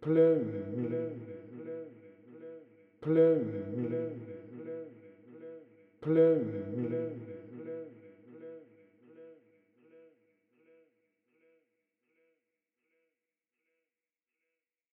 Play me.